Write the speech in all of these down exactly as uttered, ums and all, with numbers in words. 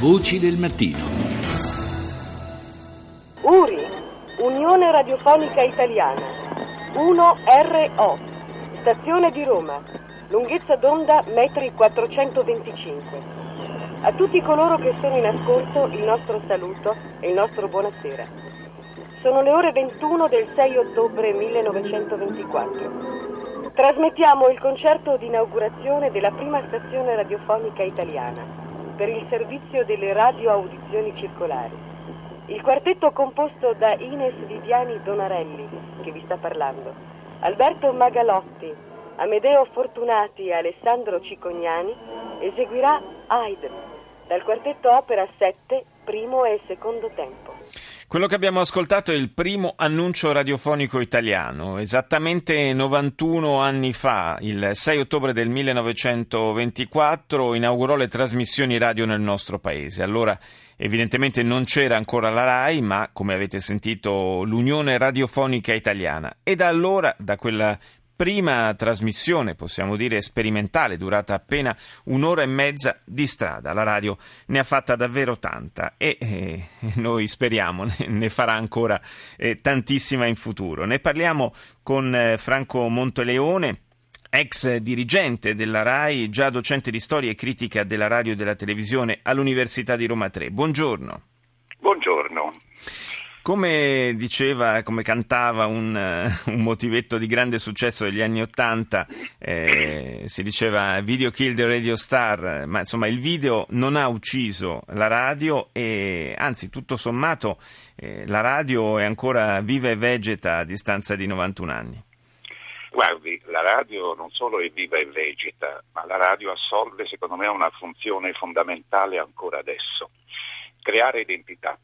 Voci del mattino. U R I, Unione Radiofonica Italiana, uno R O, stazione di Roma, lunghezza d'onda metri quattrocentoventicinque. A tutti coloro che sono in ascolto il nostro saluto e il nostro buonasera. Sono le ore ventuno del sei ottobre millenovecentoventiquattro. Trasmettiamo il concerto di inaugurazione della prima stazione radiofonica italiana per il servizio delle radioaudizioni circolari. Il quartetto composto da Ines Viviani Donarelli, che vi sta parlando, Alberto Magalotti, Amedeo Fortunati e Alessandro Cicognani eseguirà Haydn dal quartetto opera sette, primo e secondo tempo. Quello che abbiamo ascoltato è il primo annuncio radiofonico italiano, esattamente novantuno anni fa, il sei ottobre del millenovecentoventiquattro, inaugurò le trasmissioni radio nel nostro paese. Allora evidentemente non c'era ancora la RAI, ma come avete sentito l'Unione Radiofonica Italiana, e da allora, da quella prima trasmissione, possiamo dire sperimentale, durata appena un'ora e mezza di strada, la radio ne ha fatta davvero tanta e eh, noi speriamo ne, ne farà ancora eh, tantissima in futuro. Ne parliamo con eh, Franco Monteleone, ex dirigente della RAI, già docente di storia e critica della radio e della televisione all'Università di Roma tre. Buongiorno. Buongiorno. Come diceva, come cantava un, un motivetto di grande successo degli anni Ottanta, eh, si diceva "Video killed the radio star", ma insomma il video non ha ucciso la radio e anzi tutto sommato eh, la radio è ancora viva e vegeta a distanza di novantuno anni. Guardi, la radio non solo è viva e vegeta, ma la radio assolve secondo me una funzione fondamentale ancora adesso: creare identità.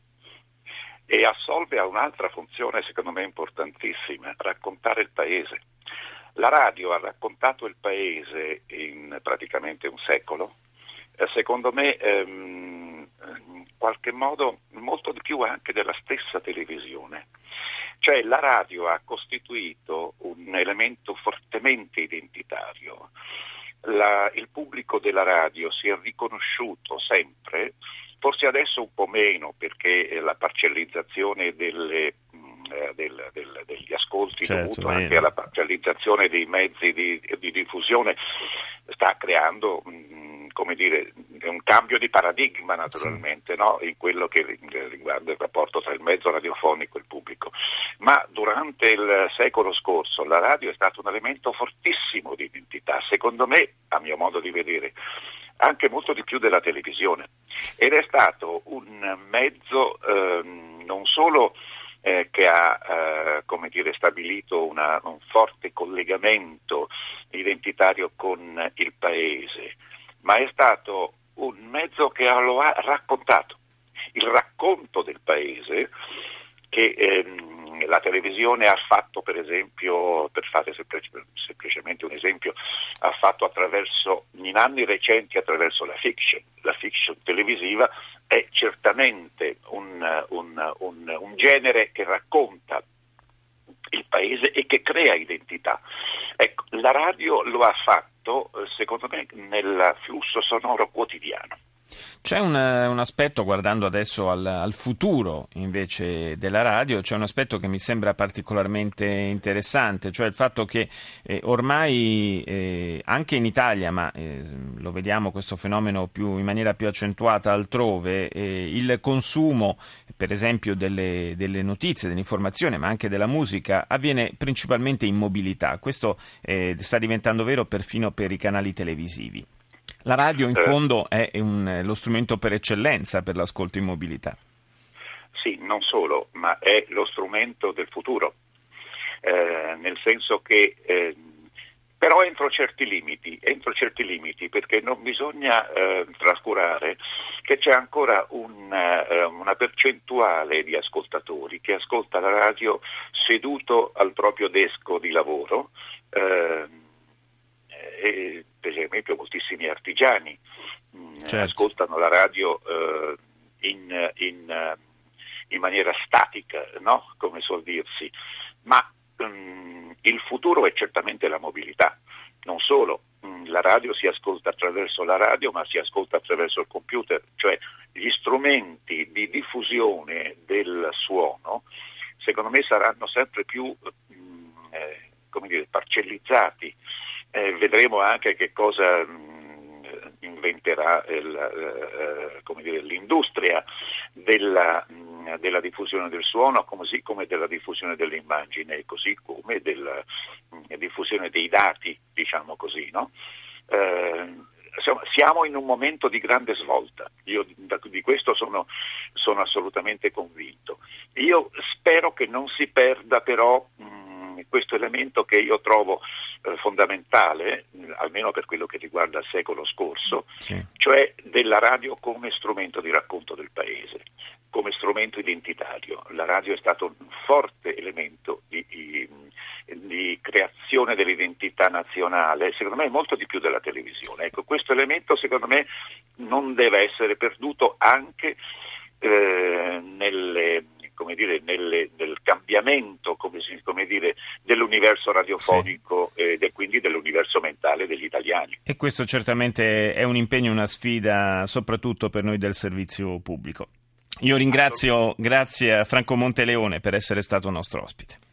E assolve a un'altra funzione secondo me importantissima, raccontare il paese. La radio ha raccontato il paese in praticamente un secolo, secondo me ehm, in qualche modo molto di più anche della stessa televisione. Cioè la radio ha costituito un elemento fortemente identitario. La, il pubblico della radio si è riconosciuto sempre, forse adesso un po' meno perché la parcellizzazione delle, mh, del, del, degli ascolti, certo, dovuto meno. Anche alla parcellizzazione dei mezzi di, di diffusione, sta creando mh, come dire, un cambio di paradigma naturalmente, sì, no? In quello che riguarda il rapporto tra il mezzo radiofonico e il pubblico. Ma durante il secolo scorso la radio è stato un elemento fortissimo di identità, secondo me, a mio modo di vedere, anche molto di più della televisione, ed è stato un mezzo eh, non solo eh, che ha eh, come dire, stabilito una, un forte collegamento identitario con il paese, ma è stato un mezzo che lo ha raccontato, il racconto del paese che ehm, la televisione ha fatto, per esempio, per fare semplicemente un esempio, ha fatto attraverso, in anni recenti, attraverso la fiction. La fiction televisiva è certamente un, un, un, un genere che racconta il paese e che crea identità. Ecco, la radio lo ha fatto, secondo me, nel flusso sonoro quotidiano. C'è un, un aspetto, guardando adesso al, al futuro invece della radio, c'è un aspetto che mi sembra particolarmente interessante, cioè il fatto che eh, ormai eh, anche in Italia, ma eh, lo vediamo questo fenomeno più, in maniera più accentuata altrove, eh, il consumo per esempio delle, delle notizie, dell'informazione, ma anche della musica, avviene principalmente in mobilità. Questo eh, sta diventando vero perfino per i canali televisivi. La radio in fondo è un, lo strumento per eccellenza per l'ascolto in mobilità. Sì, non solo, ma è lo strumento del futuro, eh, nel senso che eh, però entro certi limiti, entro certi limiti, perché non bisogna eh, trascurare che c'è ancora un, eh, una percentuale di ascoltatori che ascolta la radio seduto al proprio desco di lavoro, eh, e per esempio moltissimi artigiani, certo, ascoltano la radio eh, in, in, in maniera statica, no? Come suol dirsi, ma um, il futuro è certamente la mobilità. Non solo, la radio si ascolta attraverso la radio, ma si ascolta attraverso il computer, cioè gli strumenti di diffusione del suono, secondo me saranno sempre più mh, eh, come dire, parcellizzati. Eh, vedremo anche che cosa mh, inventerà il, eh, come dire, l'industria della, mh, della diffusione del suono, così come della diffusione dell'immagine, così come della mh, diffusione dei dati, diciamo così, no? Eh, Siamo in un momento di grande svolta, io di questo sono, sono assolutamente convinto. Io spero che non si perda però mh, questo elemento che io trovo eh, fondamentale, mh, almeno per quello che riguarda il secolo scorso, sì. Cioè della radio come strumento di racconto del paese, come strumento identitario. La radio è stato un forte elemento di, di, di creazione dell'identità nazionale, secondo me molto di più della televisione. Ecco, questo elemento secondo me non deve essere perduto anche eh, nelle, come dire, nelle, nel cambiamento come, come dire, dell'universo radiofonico, sì. Ed è quindi dell'universo mentale degli italiani. E questo certamente è un impegno, una sfida soprattutto per noi del servizio pubblico. Io ringrazio, grazie a Franco Monteleone per essere stato nostro ospite.